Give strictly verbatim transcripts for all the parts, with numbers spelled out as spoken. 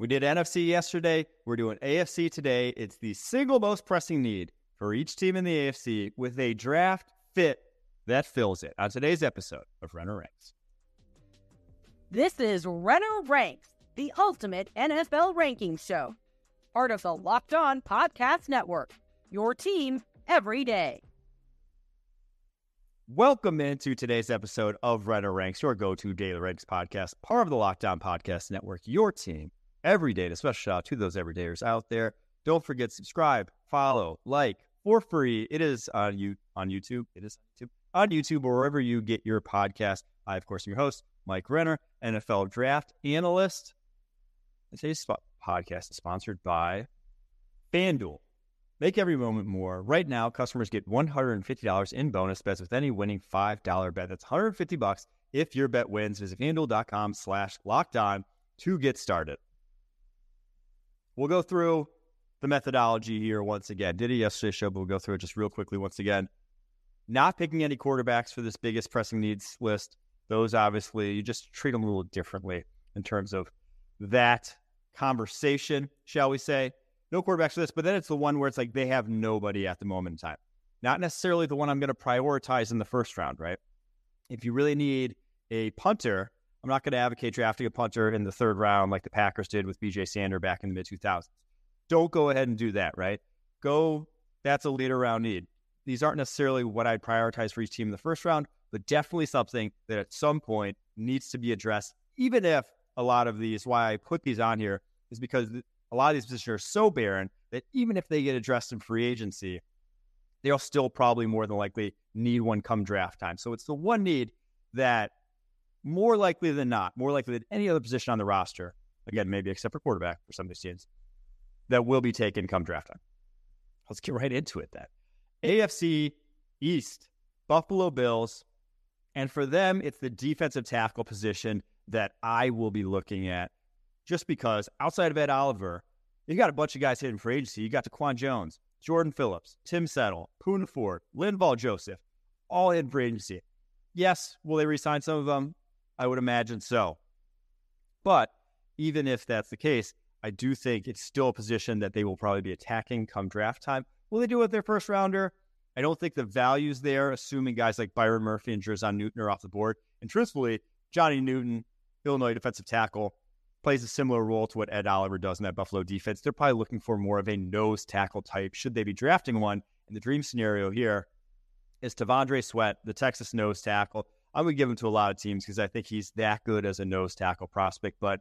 We did N F C yesterday. We're doing A F C today. It's the single most pressing need for each team in the A F C with a draft fit that fills it on today's episode of Renner Ranks. This is Renner Ranks, the ultimate N F L ranking show. Part of the Locked On Podcast Network, your team every day. Welcome into today's episode of Renner Ranks, your go-to daily ranks podcast, part of the Locked On Podcast Network, your team every day. And a special shout out to those everydayers out there. Don't forget, subscribe, follow, like, for free. It is on you on YouTube. It is on YouTube, on YouTube or wherever you get your podcast. I, of course, am your host, Mike Renner, N F L draft analyst. Today's podcast is sponsored by FanDuel. Make every moment more. Right now, customers get one hundred fifty dollars in bonus bets with any winning five dollar bet. That's one hundred fifty dollars if your bet wins. Visit FanDuel.com slash locked on to get started. We'll go through the methodology here once again. Did it yesterday's show, but we'll go through it just real quickly once again. Not picking any quarterbacks for this biggest pressing needs list. Those, obviously, you just treat them a little differently in terms of that conversation, shall we say. No quarterbacks for this, but then it's the one where it's like they have nobody at the moment in time. Not necessarily the one I'm going to prioritize in the first round, right? If you really need a punter, I'm not going to advocate drafting a punter in the third round like the Packers did with B J Sander back in the mid two thousands. Don't go ahead and do that, right? Go, that's a later round need. These aren't necessarily what I'd prioritize for each team in the first round, but definitely something that at some point needs to be addressed, even if a lot of these, why I put these on here is because a lot of these positions are so barren that even if they get addressed in free agency, they'll still probably more than likely need one come draft time. So it's the one need that more likely than not, more likely than any other position on the roster, again, maybe except for quarterback for some of these teams, that will be taken come draft time. Let's get right into it then. A F C East, Buffalo Bills. And for them, it's the defensive tackle position that I will be looking at just because outside of Ed Oliver, you got a bunch of guys hitting for agency. You got Taquan Jones, Jordan Phillips, Tim Settle, Poon Ford, Linval Joseph, all hitting for agency. Yes, will they re-sign some of them? I would imagine so. But even if that's the case, I do think it's still a position that they will probably be attacking come draft time. Will they do it with their first rounder? I don't think the value's there, assuming guys like Byron Murphy and Jerzon Newton are off the board. And truthfully, Johnny Newton, Illinois defensive tackle, plays a similar role to what Ed Oliver does in that Buffalo defense. They're probably looking for more of a nose tackle type, should they be drafting one. And the dream scenario here is Tavondre Sweat, the Texas nose tackle. I would give him to a lot of teams because I think he's that good as a nose tackle prospect, but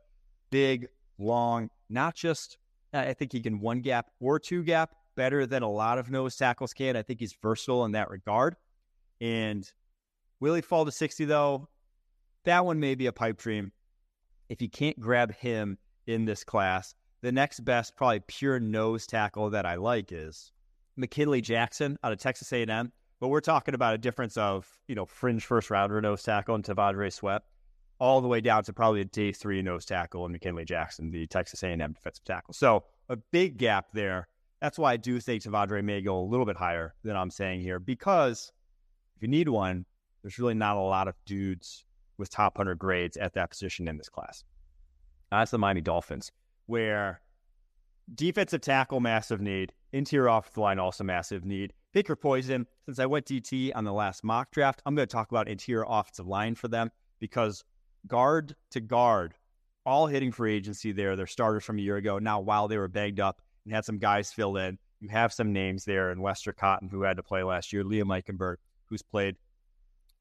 big, long, not just, I think he can one gap or two gap better than a lot of nose tackles can. I think he's versatile in that regard. And will he fall to sixty though? That one may be a pipe dream. If you can't grab him in this class, the next best probably pure nose tackle that I like is McKinley Jackson out of Texas A and M. But we're talking about a difference of, you know, fringe first rounder nose tackle and Tavondre Sweat all the way down to probably a day three nose tackle and McKinley Jackson, the Texas A and M defensive tackle. So a big gap there. That's why I do think Tavondre may go a little bit higher than I'm saying here, because if you need one, there's really not a lot of dudes with top one hundred grades at that position in this class. That's the Miami Dolphins, where defensive tackle, massive need. Interior offensive line, also massive need. Pick or poison. Since I went D T on the last mock draft, I'm going to talk about interior offensive line for them because guard to guard, all hitting free agency there. They're starters from a year ago. Now, while they were banged up and had some guys fill in, you have some names there in Lester Cotton, who had to play last year, Liam Eichenberg, who's played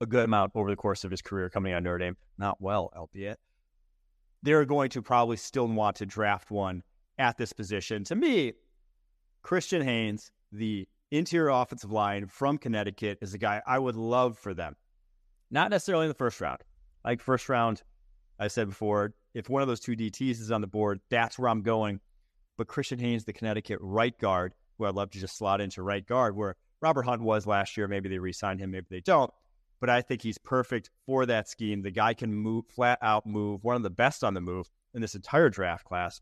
a good amount over the course of his career coming out of Notre Dame. Not well, albeit. They're going to probably still want to draft one at this position. To me, Christian Haynes, the interior offensive line from Connecticut, is a guy I would love for them. Not necessarily in the first round. Like first round, I said before, if one of those two D Ts is on the board, that's where I'm going. But Christian Haynes, the Connecticut right guard, who I'd love to just slot into right guard, where Robert Hunt was last year. Maybe they re-signed him, maybe they don't. But I think he's perfect for that scheme. The guy can move, flat out move, one of the best on the move in this entire draft class.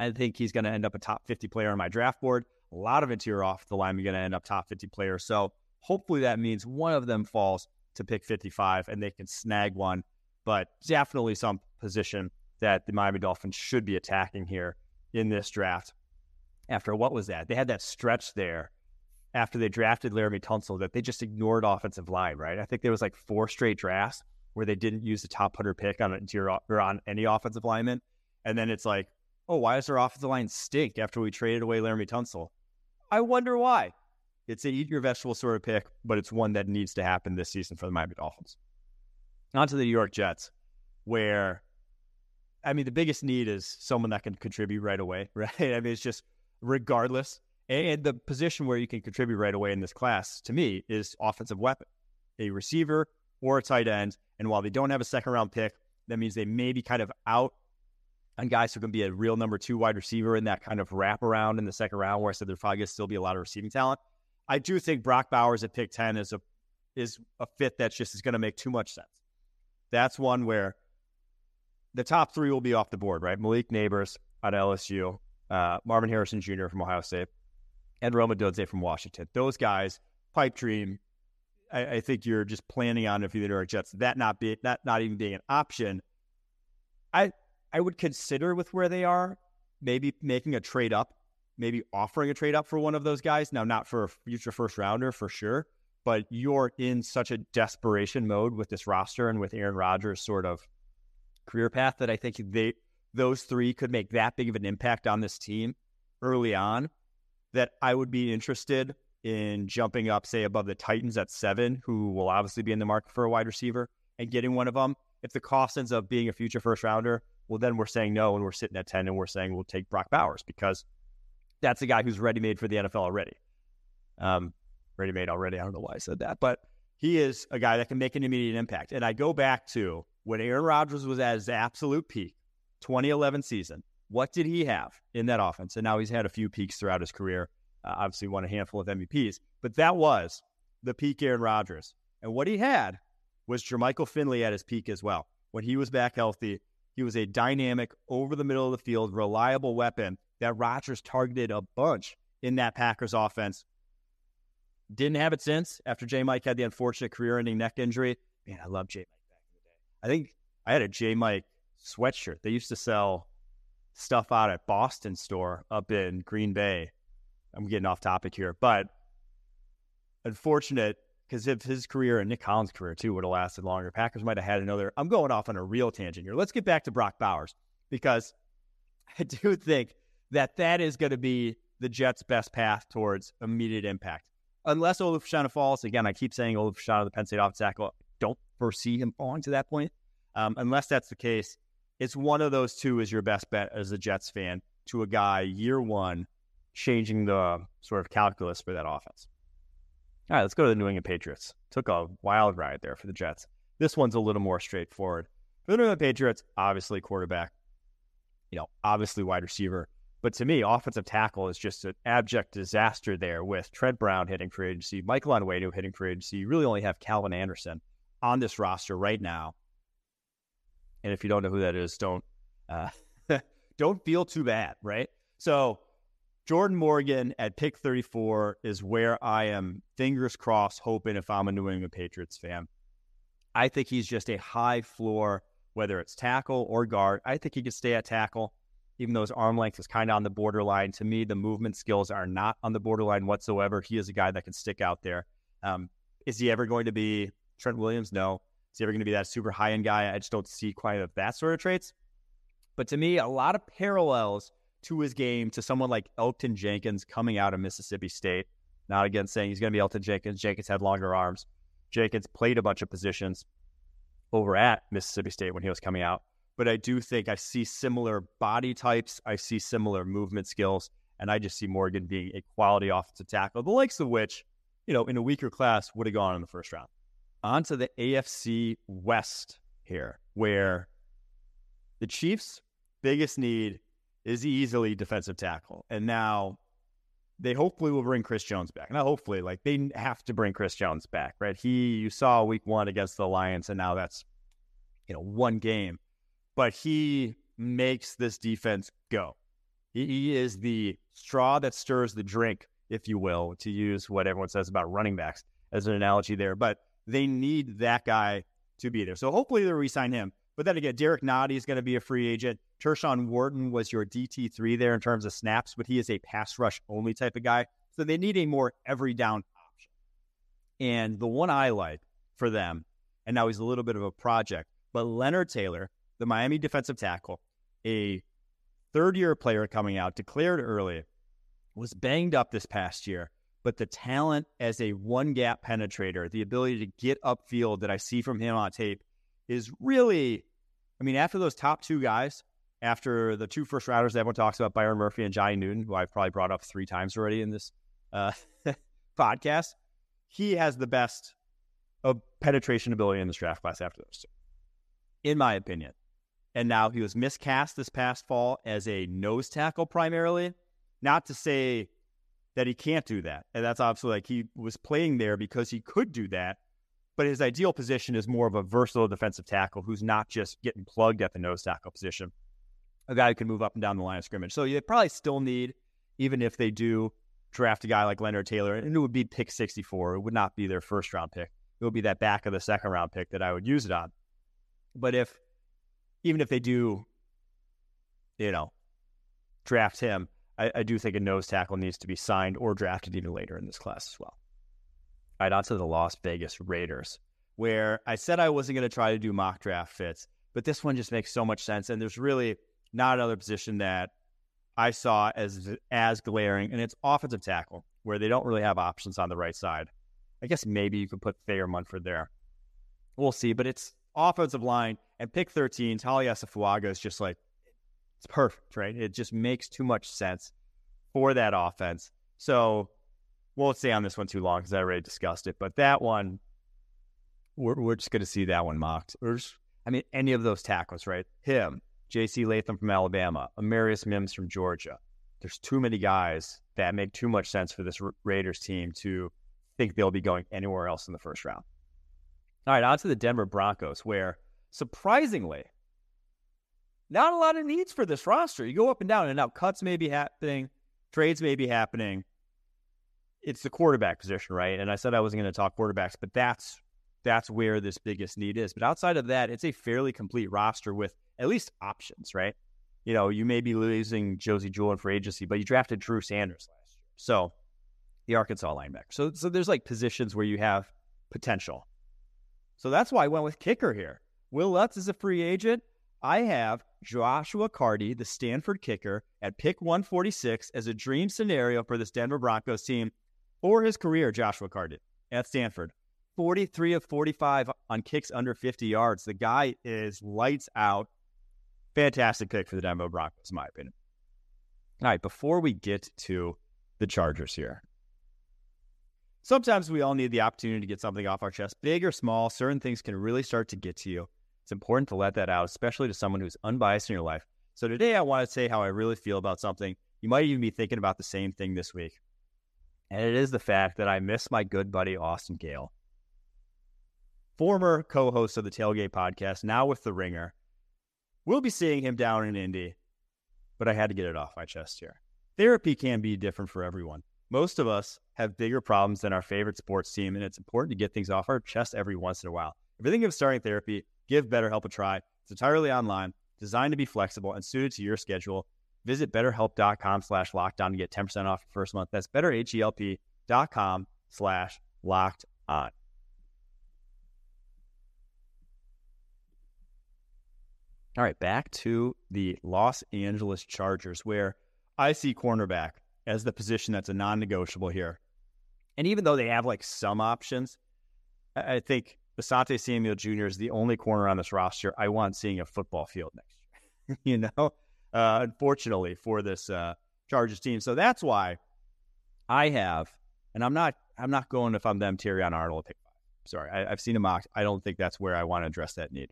I think he's going to end up a top fifty player on my draft board. A lot of interior off the line, we're going to end up top fifty players. So hopefully that means one of them falls to pick fifty-five and they can snag one, but definitely some position that the Miami Dolphins should be attacking here in this draft. After what was that? They had that stretch there after they drafted Laramie Tunsil that they just ignored offensive line, right? I think there was like four straight drafts where they didn't use the top one hundred pick on a, or on any offensive lineman. And then it's like, oh, why does our offensive line stink after we traded away Laramie Tunsil? I wonder why. It's an eat-your-vegetable sort of pick, but it's one that needs to happen this season for the Miami Dolphins. On to the New York Jets, where, I mean, the biggest need is someone that can contribute right away, right? I mean, it's just regardless. And the position where you can contribute right away in this class, to me, is offensive weapon, a receiver or a tight end. And while they don't have a second-round pick, that means they may be kind of out on guys who can be a real number two wide receiver in that kind of wraparound in the second round, where I said there probably going to still be a lot of receiving talent. I do think Brock Bowers at pick ten is a is a fit that's just is going to make too much sense. That's one where the top three will be off the board, right? Malik Nabors at L S U, uh, Marvin Harrison Junior from Ohio State, and Roma Doze from Washington. Those guys, pipe dream. I, I think you're just planning on, if you're the New York Jets, that not be not not even being an option. I I would consider with where they are, maybe making a trade up. Maybe offering a trade up for one of those guys. Now, not for a future first rounder for sure, but you're in such a desperation mode with this roster and with Aaron Rodgers' sort of career path that I think they those three could make that big of an impact on this team early on that I would be interested in jumping up, say, above the Titans at seven, who will obviously be in the market for a wide receiver, and getting one of them. If the cost ends up being a future first rounder, well, then we're saying no, and we're sitting at ten, and we're saying we'll take Brock Bowers because that's a guy who's ready-made for the N F L already. Um, ready-made already. I don't know why I said that. But he is a guy that can make an immediate impact. And I go back to when Aaron Rodgers was at his absolute peak, twenty eleven season, what did he have in that offense? And now he's had a few peaks throughout his career. Uh, obviously won a handful of M V Ps. But that was the peak Aaron Rodgers. And what he had was Jermichael Finley at his peak as well. When he was back healthy, he was a dynamic, over-the-middle-of-the-field, reliable weapon that Rodgers targeted a bunch in that Packers offense. Didn't have it since, after J. Mike had the unfortunate career-ending neck injury. Man, I love J. Mike back in the day. I think I had a J. Mike sweatshirt. They used to sell stuff out at Boston store up in Green Bay. I'm getting off topic here, but unfortunate because if his career and Nick Collins' career, too, would have lasted longer, Packers might have had another. I'm going off on a real tangent here. Let's get back to Brock Bowers, because I do think that that is going to be the Jets' best path towards immediate impact. Unless Olufoshana falls, again, I keep saying Olufoshana, the Penn State offensive tackle, don't foresee him falling to that point. Um, unless that's the case, it's one of those two is your best bet as a Jets fan to a guy year one changing the sort of calculus for that offense. All right, let's go to the New England Patriots. Took a wild ride there for the Jets. This one's a little more straightforward. For the New England Patriots, obviously quarterback, you know, obviously wide receiver. But to me, offensive tackle is just an abject disaster there with Trent Brown hitting free agency, Michael Onwenu hitting free agency. You really only have Calvin Anderson on this roster right now. And if you don't know who that is, don't uh, don't feel too bad, right? So Jordan Morgan at pick thirty-four is where I am, fingers crossed, hoping if I'm a New England Patriots fan. I think he's just a high floor, whether it's tackle or guard. I think he could stay at tackle. Even though his arm length is kind of on the borderline, to me, the movement skills are not on the borderline whatsoever. He is a guy that can stick out there. Um, is he ever going to be Trent Williams? No. Is he ever going to be that super high-end guy? I just don't see quite of that sort of traits. But to me, a lot of parallels to his game to someone like Elton Jenkins coming out of Mississippi State. Not again saying he's going to be Elton Jenkins. Jenkins had longer arms. Jenkins played a bunch of positions over at Mississippi State when he was coming out. But I do think I see similar body types. I see similar movement skills. And I just see Morgan being a quality offensive tackle, the likes of which, you know, in a weaker class would have gone in the first round. On to the A F C West here, where the Chiefs' biggest need is easily defensive tackle. And now they hopefully will bring Chris Jones back. Now, hopefully, like, they have to bring Chris Jones back, right? He, you saw week one against the Lions, and now that's, you know, one game. But he makes this defense go. He, he is the straw that stirs the drink, if you will, to use what everyone says about running backs as an analogy there. But they need that guy to be there. So hopefully they'll re-sign him. But then again, Derek Noddy is going to be a free agent. Tershawn Wharton was your D T three there in terms of snaps, but he is a pass rush only type of guy. So they need a more every down option. And the one I like for them, and now he's a little bit of a project, but Leonard Taylor, the Miami defensive tackle, a third-year player coming out, declared early, was banged up this past year. But the talent as a one-gap penetrator, the ability to get upfield that I see from him on tape, is really, I mean, after those top two guys, after the two first rounders that everyone talks about, Byron Murphy and Johnny Newton, who I've probably brought up three times already in this uh, podcast, he has the best of penetration ability in this draft class after those two, in my opinion. And now he was miscast this past fall as a nose tackle primarily. Not to say that he can't do that. And that's obviously like he was playing there because he could do that. But his ideal position is more of a versatile defensive tackle who's not just getting plugged at the nose tackle position, a guy who can move up and down the line of scrimmage. So you probably still need, even if they do draft a guy like Leonard Taylor, and it would be pick sixty-four. It would not be their first round pick. It would be that back of the second round pick that I would use it on. But if, even if they do, you know, draft him, I, I do think a nose tackle needs to be signed or drafted even later in this class as well. All right, on to the Las Vegas Raiders, where I said I wasn't going to try to do mock draft fits, but this one just makes so much sense, and there's really not another position that I saw as as glaring, and it's offensive tackle, where they don't really have options on the right side. I guess maybe you could put Thayer Munford there. We'll see, but it's offensive line, and pick thirteen, Tali Asifuaga is just like, it's perfect, right? It just makes too much sense for that offense. So won't stay on this one too long because I already discussed it, but that one, we're, we're just going to see that one mocked. Just, I mean, any of those tackles, right? Him, J C Latham from Alabama, Amarius Mims from Georgia. There's too many guys that make too much sense for this Ra- Raiders team to think they'll be going anywhere else in the first round. All right, on to the Denver Broncos, where surprisingly, not a lot of needs for this roster. You go up and down, and now cuts may be happening, trades may be happening. It's the quarterback position, right? And I said I wasn't going to talk quarterbacks, but that's that's where this biggest need is. But outside of that, it's a fairly complete roster with at least options, right? You know, you may be losing Josie Jewell for agency, but you drafted Drew Sanders last year. So the Arkansas linebacker. So, so there's like positions where you have potential. So that's why I went with kicker here. Will Lutz is a free agent. I have Joshua Karty, the Stanford kicker, at pick one forty-six as a dream scenario for this Denver Broncos team. For his career, Joshua Karty at Stanford, forty-three of forty-five on kicks under fifty yards. The guy is lights out. Fantastic pick for the Denver Broncos, in my opinion. All right, before we get to the Chargers here, sometimes we all need the opportunity to get something off our chest, big or small. Certain things can really start to get to you. It's important to let that out, especially to someone who's unbiased in your life. So today I want to say how I really feel about something. You might even be thinking about the same thing this week. And it is the fact that I miss my good buddy, Austin Gale, former co-host of the Tailgate podcast, now with The Ringer. We'll be seeing him down in Indy, but I had to get it off my chest here. Therapy can be different for everyone. Most of us have bigger problems than our favorite sports team, and it's important to get things off our chest every once in a while. If you're thinking of starting therapy, give BetterHelp a try. It's entirely online, designed to be flexible and suited to your schedule. Visit betterhelp.com slash lockdown to get ten percent off your first month. That's betterhelp.com slash locked on. All right, back to the Los Angeles Chargers, where I see cornerback as the position that's a non-negotiable here. And even though they have like some options, I think Asante Samuel Junior is the only corner on this roster I want seeing a football field next year, you know? Uh, unfortunately for this uh, Chargers team. So that's why I have, and I'm not I'm not going if I'm them, Terrion Arnold. Pick five. Sorry, I, I've seen him mocked. I don't think that's where I want to address that need.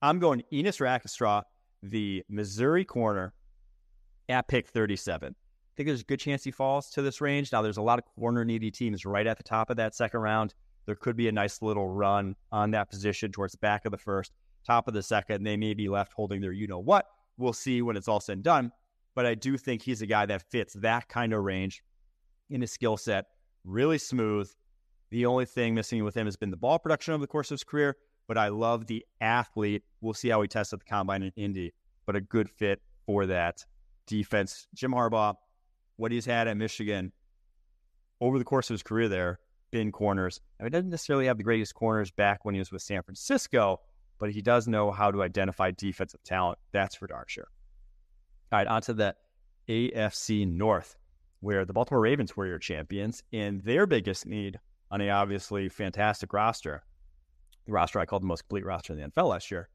I'm going Enos Rackstraw, the Missouri corner, at pick thirty-seven. I think there's a good chance he falls to this range. Now, there's a lot of corner-needy teams right at the top of that second round. There could be a nice little run on that position towards the back of the first, top of the second. They may be left holding their you-know-what. We'll see when it's all said and done, but I do think he's a guy that fits that kind of range in his skill set. Really smooth. The only thing missing with him has been the ball production over the course of his career, but I love the athlete. We'll see how he tests at the Combine in Indy, but a good fit for that defense. Jim Harbaugh, what he's had at Michigan over the course of his career there, been corners. I mean, he doesn't necessarily have the greatest corners back when he was with San Francisco, but he does know how to identify defensive talent. That's for darn sure. All right, on to the A F C North, where the Baltimore Ravens were your champions, and their biggest need on a obviously fantastic roster, the roster I called the most complete roster in the N F L last year,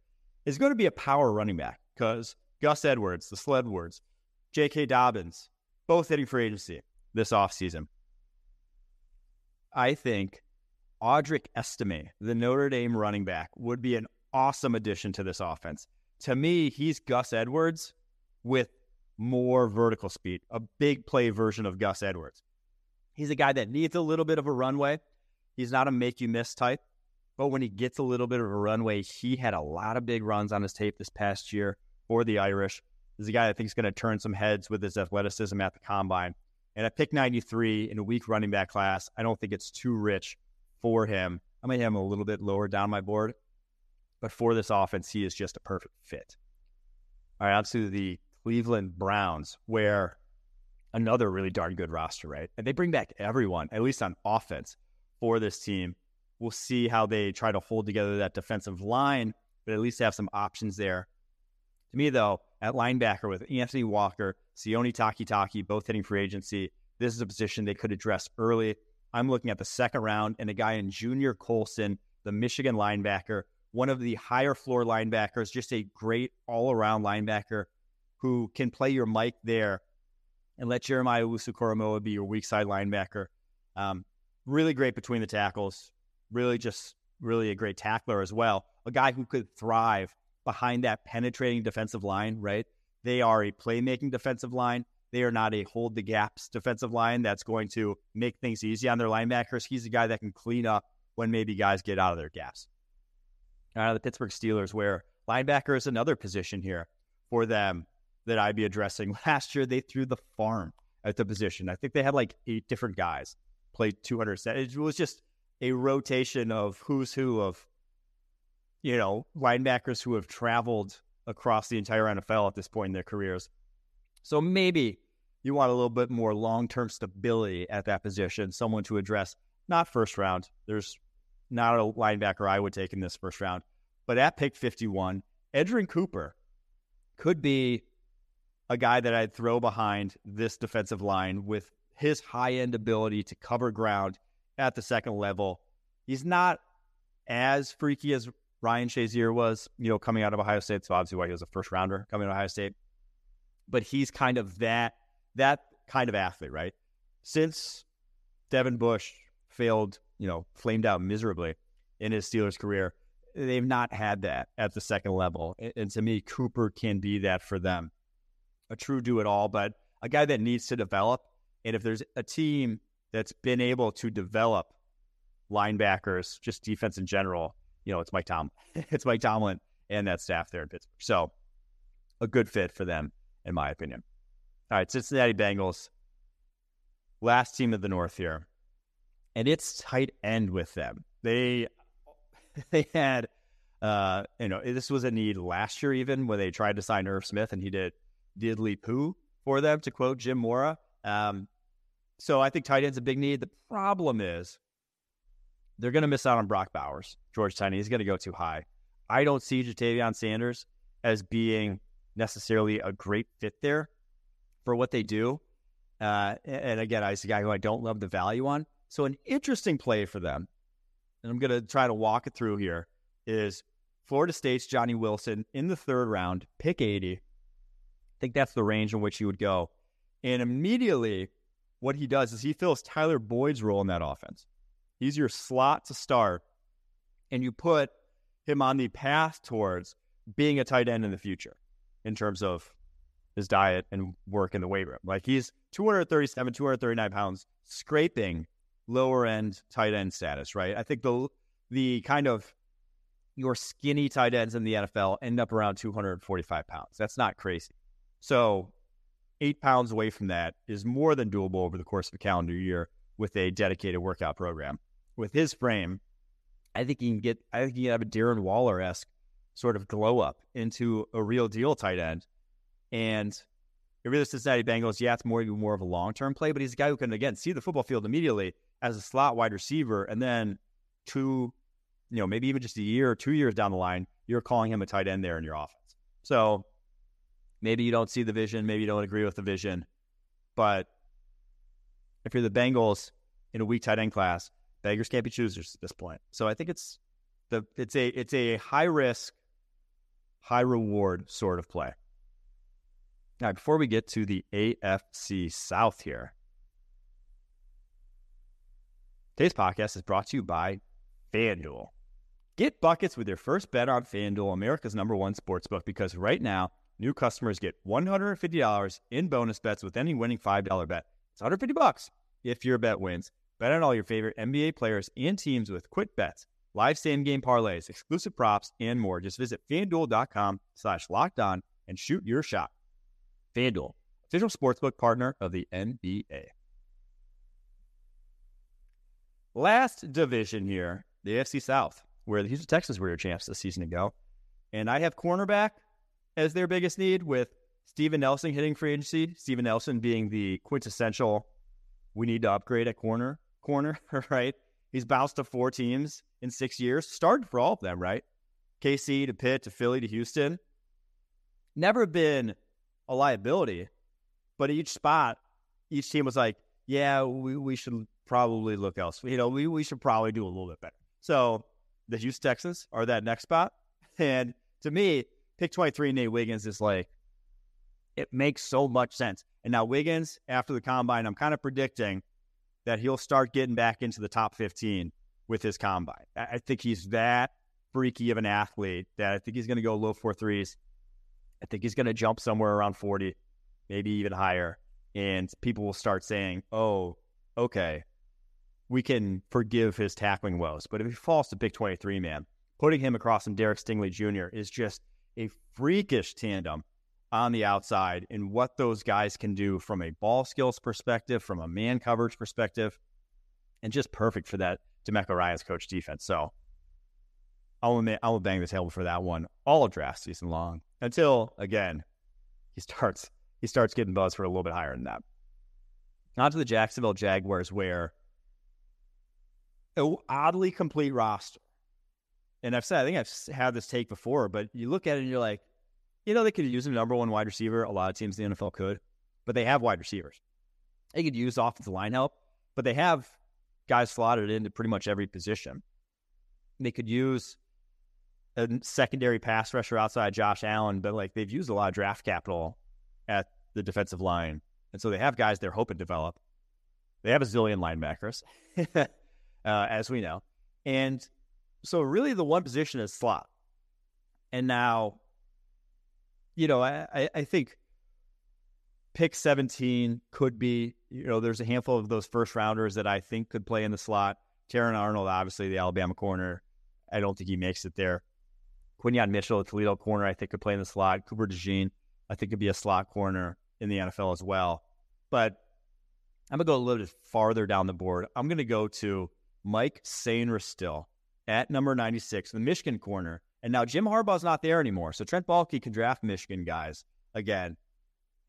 is going to be a power running back because Gus Edwards, the Sledwards, J K. Dobbins, both hitting free agency this offseason. I think Audric Estime, the Notre Dame running back, would be an awesome addition to this offense. To me, he's Gus Edwards with more vertical speed, a big play version of Gus Edwards. He's a guy that needs a little bit of a runway. He's not a make-you-miss type, but when he gets a little bit of a runway, he had a lot of big runs on his tape this past year for the Irish. He's a guy I think is going to turn some heads with his athleticism at the Combine. And at pick ninety-three in a weak running back class, I don't think it's too rich for him. I might have him a little bit lower down my board, but for this offense, he is just a perfect fit. All right, on to the Cleveland Browns, where another really darn good roster, right? And they bring back everyone, at least on offense, for this team. We'll see how they try to hold together that defensive line, but at least have some options there. To me, though, at linebacker with Anthony Walker, Sione Takitaki, both hitting free agency, this is a position they could address early. I'm looking at the second round and a guy in Junior Colson, the Michigan linebacker, one of the higher floor linebackers, just a great all-around linebacker who can play your mic there and let Jeremiah Owusu-Koramoah be your weak side linebacker. Um, really great between the tackles. Really just really a great tackler as well. A guy who could thrive behind that penetrating defensive line, right? They are a playmaking defensive line. They are not a hold-the-gaps defensive line that's going to make things easy on their linebackers. He's a guy that can clean up when maybe guys get out of their gaps. Out of the Pittsburgh Steelers, where linebacker is another position here for them that I'd be addressing. Last year, they threw the farm at the position. I think they had like eight different guys play two hundred. It was just a rotation of who's who of, you know, linebackers who have traveled across the entire N F L at this point in their careers. So maybe you want a little bit more long-term stability at that position, someone to address, not first round. There's not a linebacker I would take in this first round. But at pick fifty-one, Edgerrin Cooper could be a guy that I'd throw behind this defensive line with his high-end ability to cover ground at the second level. He's not as freaky as Ryan Shazier was, you know, coming out of Ohio State. So obviously why he was a first-rounder coming out of Ohio State. But he's kind of that that kind of athlete, right? Since Devin Bush failed, you know, flamed out miserably in his Steelers career, they've not had that at the second level. And to me, Cooper can be that for them. A true do-it-all, but a guy that needs to develop. And if there's a team that's been able to develop linebackers, just defense in general, you know, it's Mike Tomlin. It's Mike Tomlin and that staff there in Pittsburgh. So a good fit for them, in my opinion. All right, Cincinnati Bengals, last team of the North here. And it's tight end with them. They they had, uh, you know, this was a need last year even when they tried to sign Irv Smith, and he did diddly poo for them, to quote Jim Mora. Um, so I think tight end's a big need. The problem is they're going to miss out on Brock Bowers. George Tiny is going to go too high. I don't see Jatavion Sanders as being necessarily a great fit there for what they do. Uh, and again, I see a guy who I don't love the value on. So an interesting play for them, and I'm going to try to walk it through here, is Florida State's Johnny Wilson in the third round, pick eighty. I think that's the range in which he would go. And immediately what he does is he fills Tyler Boyd's role in that offense. He's your slot to start, and you put him on the path towards being a tight end in the future in terms of his diet and work in the weight room. Like, he's two thirty-seven, two thirty-nine pounds, scraping lower end tight end status, right? I think the the kind of your skinny tight ends in the N F L end up around two forty-five pounds. That's not crazy. So eight pounds away from that is more than doable over the course of a calendar year with a dedicated workout program. With his frame, I think he can get, I think he can have a Darren Waller-esque sort of glow up into a real deal tight end. And you're the Cincinnati Bengals, yeah, it's more, even more of a long-term play, but he's a guy who can, again, see the football field immediately as a slot wide receiver. And then two, you know, maybe even just a year or two years down the line, you're calling him a tight end there in your offense. So maybe you don't see the vision, maybe you don't agree with the vision, but if you're the Bengals in a weak tight end class, beggars can't be choosers at this point. So I think it's the it's a it's a high risk, high reward sort of play. All right, before we get to the A F C South here, today's podcast is brought to you by FanDuel. Get buckets with your first bet on FanDuel, America's number one sportsbook, because right now, new customers get one hundred fifty dollars in bonus bets with any winning five dollar bet. It's one hundred fifty dollars if your bet wins. Bet on all your favorite N B A players and teams with quick bets, live same-game parlays, exclusive props, and more. Just visit FanDuel.com slash locked on and shoot your shot. FanDuel, official sportsbook partner of the N B A. Last division here, the A F C South, where the Houston Texans were your champs a season ago. And I have cornerback as their biggest need, with Steven Nelson hitting free agency. Steven Nelson being the quintessential, we need to upgrade at corner, corner, right? He's bounced to four teams in six years, started for all of them, right? K C to Pitt to Philly to Houston. Never been a liability, but at each spot, each team was like, yeah, we, we should probably look elsewhere. You know, we, we should probably do a little bit better. So the Houston Texans are that next spot. And to me, pick twenty-three, Nate Wiggins is like, it makes so much sense. And now Wiggins, after the combine, I'm kind of predicting that he'll start getting back into the top fifteen with his combine. I think he's that freaky of an athlete that I think he's going to go low four threes. I think he's going to jump somewhere around forty, maybe even higher. And people will start saying, oh, okay, we can forgive his tackling woes. But if he falls to pick twenty-three, man, putting him across from Derek Stingley Junior is just a freakish tandem on the outside, and what those guys can do from a ball skills perspective, from a man coverage perspective, and just perfect for that DeMeco Ryans coach defense. So I'll, I'll bang the table for that one all draft season long until, again, he starts he starts getting buzzed for a little bit higher than that. On to the Jacksonville Jaguars, where an oddly complete roster. And I've said, I think I've had this take before, but you look at it and you're like, you know, they could use a number one wide receiver. A lot of teams in the N F L could, but they have wide receivers. They could use offensive line help, but they have guys slotted into pretty much every position. They could use a secondary pass rusher outside Josh Allen, but like they've used a lot of draft capital at the defensive line. And so they have guys they're hoping to develop. They have a zillion linebackers, uh, as we know. And so really the one position is slot. And now, you know, I, I think pick seventeen could be, you know, there's a handful of those first rounders that I think could play in the slot. Taron Arnold, obviously the Alabama corner. I don't think he makes it there. Quinyon Mitchell, the Toledo corner, I think could play in the slot. Cooper DeJean, I think could be a slot corner in the N F L as well. But I'm going to go a little bit farther down the board. I'm going to go to Mike Sainristil at number ninety-six, the Michigan corner. And now Jim Harbaugh's not there anymore, so Trent Baalke can draft Michigan guys again.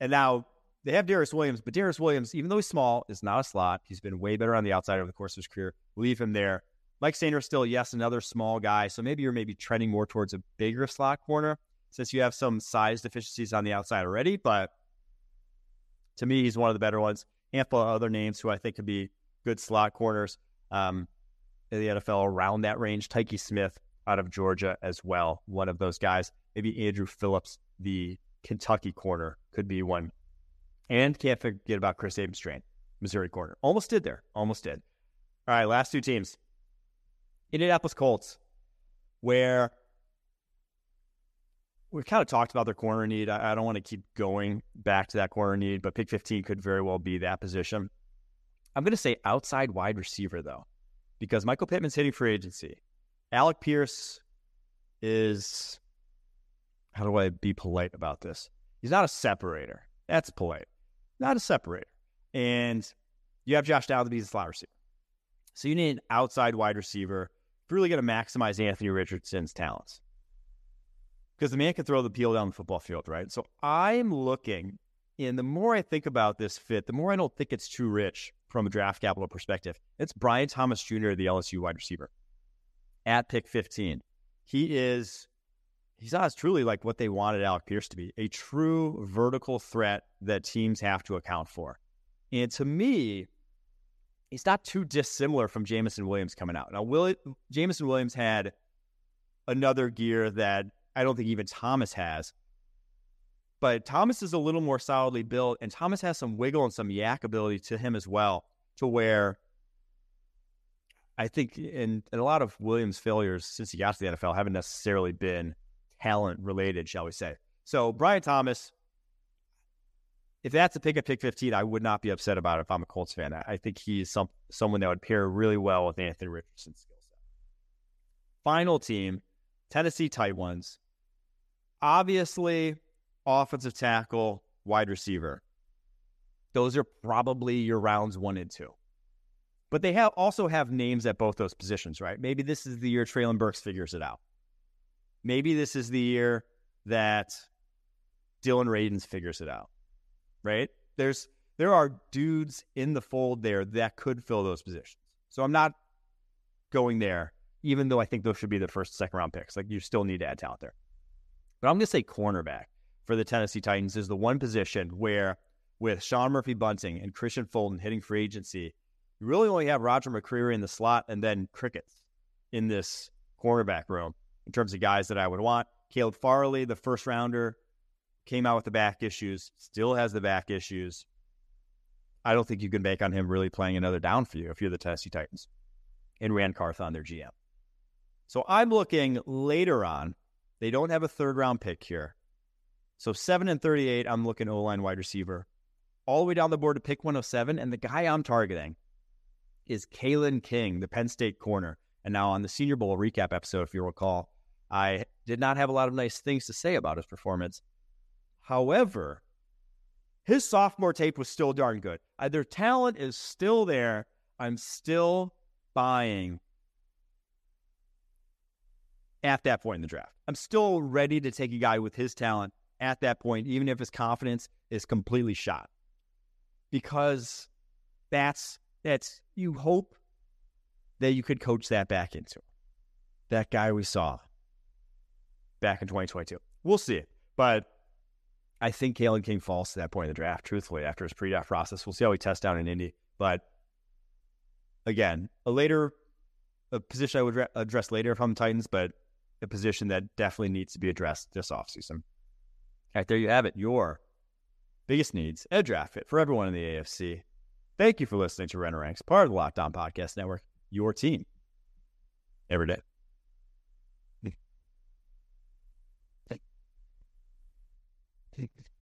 And now they have Darius Williams, but Darius Williams, even though he's small, is not a slot. He's been way better on the outside over the course of his career. Leave him there. Mike Sainristil, still, yes, another small guy, so maybe you're maybe trending more towards a bigger slot corner since you have some size deficiencies on the outside already. But to me, he's one of the better ones. A handful of other names who I think could be good slot corners um, in the N F L around that range. Tyke Smith out of Georgia as well, one of those guys. Maybe Andrew Phillips, the Kentucky corner, could be one. And can't forget about Chris Abendstrand, Missouri corner. Almost did there. Almost did. All right, last two teams. Indianapolis Colts, where we've kind of talked about their corner need. I, I don't want to keep going back to that corner need, but pick fifteen could very well be that position. I'm going to say outside wide receiver, though, because Michael Pittman's hitting free agency. Alec Pierce is, how do I be polite about this? He's not a separator. That's polite. Not a separator. And you have Josh Downs to be the slot receiver. So you need an outside wide receiver. really going to maximize Anthony Richardson's talents, because the man can throw the peel down the football field, right? So I'm looking, and the more I think about this fit, the more I don't think it's too rich from a draft capital perspective. It's Brian Thomas Junior, the L S U wide receiver, at pick fifteen. He is, he's honest, truly like what they wanted Alec Pierce to be, a true vertical threat that teams have to account for. And to me, he's not too dissimilar from Jamison Williams coming out. Now, Will, Jamison Williams had another gear that I don't think even Thomas has. But Thomas is a little more solidly built, and Thomas has some wiggle and some yak ability to him as well, to where I think in, in a lot of Williams' failures since he got to the N F L haven't necessarily been talent-related, shall we say. So Brian Thomas, if that's a pick at pick fifteen, I would not be upset about it if I'm a Colts fan. I think he's some, someone that would pair really well with Anthony Richardson's skill set. Final team, Tennessee tight ones. Obviously, offensive tackle, wide receiver. Those are probably your rounds one and two. But they have also have names at both those positions, right? Maybe this is the year Traylon Burks figures it out. Maybe this is the year that Dylan Radins figures it out, right? There's there are dudes in the fold there that could fill those positions. So I'm not going there, even though I think those should be the first, second round picks. Like, you still need to add talent there. But I'm going to say cornerback for the Tennessee Titans is the one position where, with Sean Murphy Bunting and Christian Fulton hitting free agency, you really only have Roger McCreary in the slot and then crickets in this cornerback room in terms of guys that I would want. Caleb Farley, the first rounder, came out with the back issues, still has the back issues. I don't think you can bank on him really playing another down for you if you're the Tennessee Titans and Rand Carthon, their G M. So I'm looking later on. They don't have a third round pick here. So seven and thirty-eight, I'm looking O-line wide receiver. All the way down the board to pick one oh seven, and the guy I'm targeting is Kalen King, the Penn State corner. And now on the Senior Bowl recap episode, if you recall, I did not have a lot of nice things to say about his performance. However, his sophomore tape was still darn good. Their talent is still there. I'm still buying at that point in the draft. I'm still ready to take a guy with his talent at that point, even if his confidence is completely shot. Because that's, that's you hope that you could coach that back into it. That guy we saw back in twenty twenty-two. We'll see. But I think Kalen King falls to that point in the draft, truthfully, after his pre-draft process. We'll see how he tests down in Indy. But again, a later a position I would re- address later if I'm the Titans, but a position that definitely needs to be addressed this offseason. All right, there you have it. Your biggest needs, a draft fit for everyone in the A F C. Thank you for listening to Renner Ranks, part of the Locked On Podcast Network, your team every day.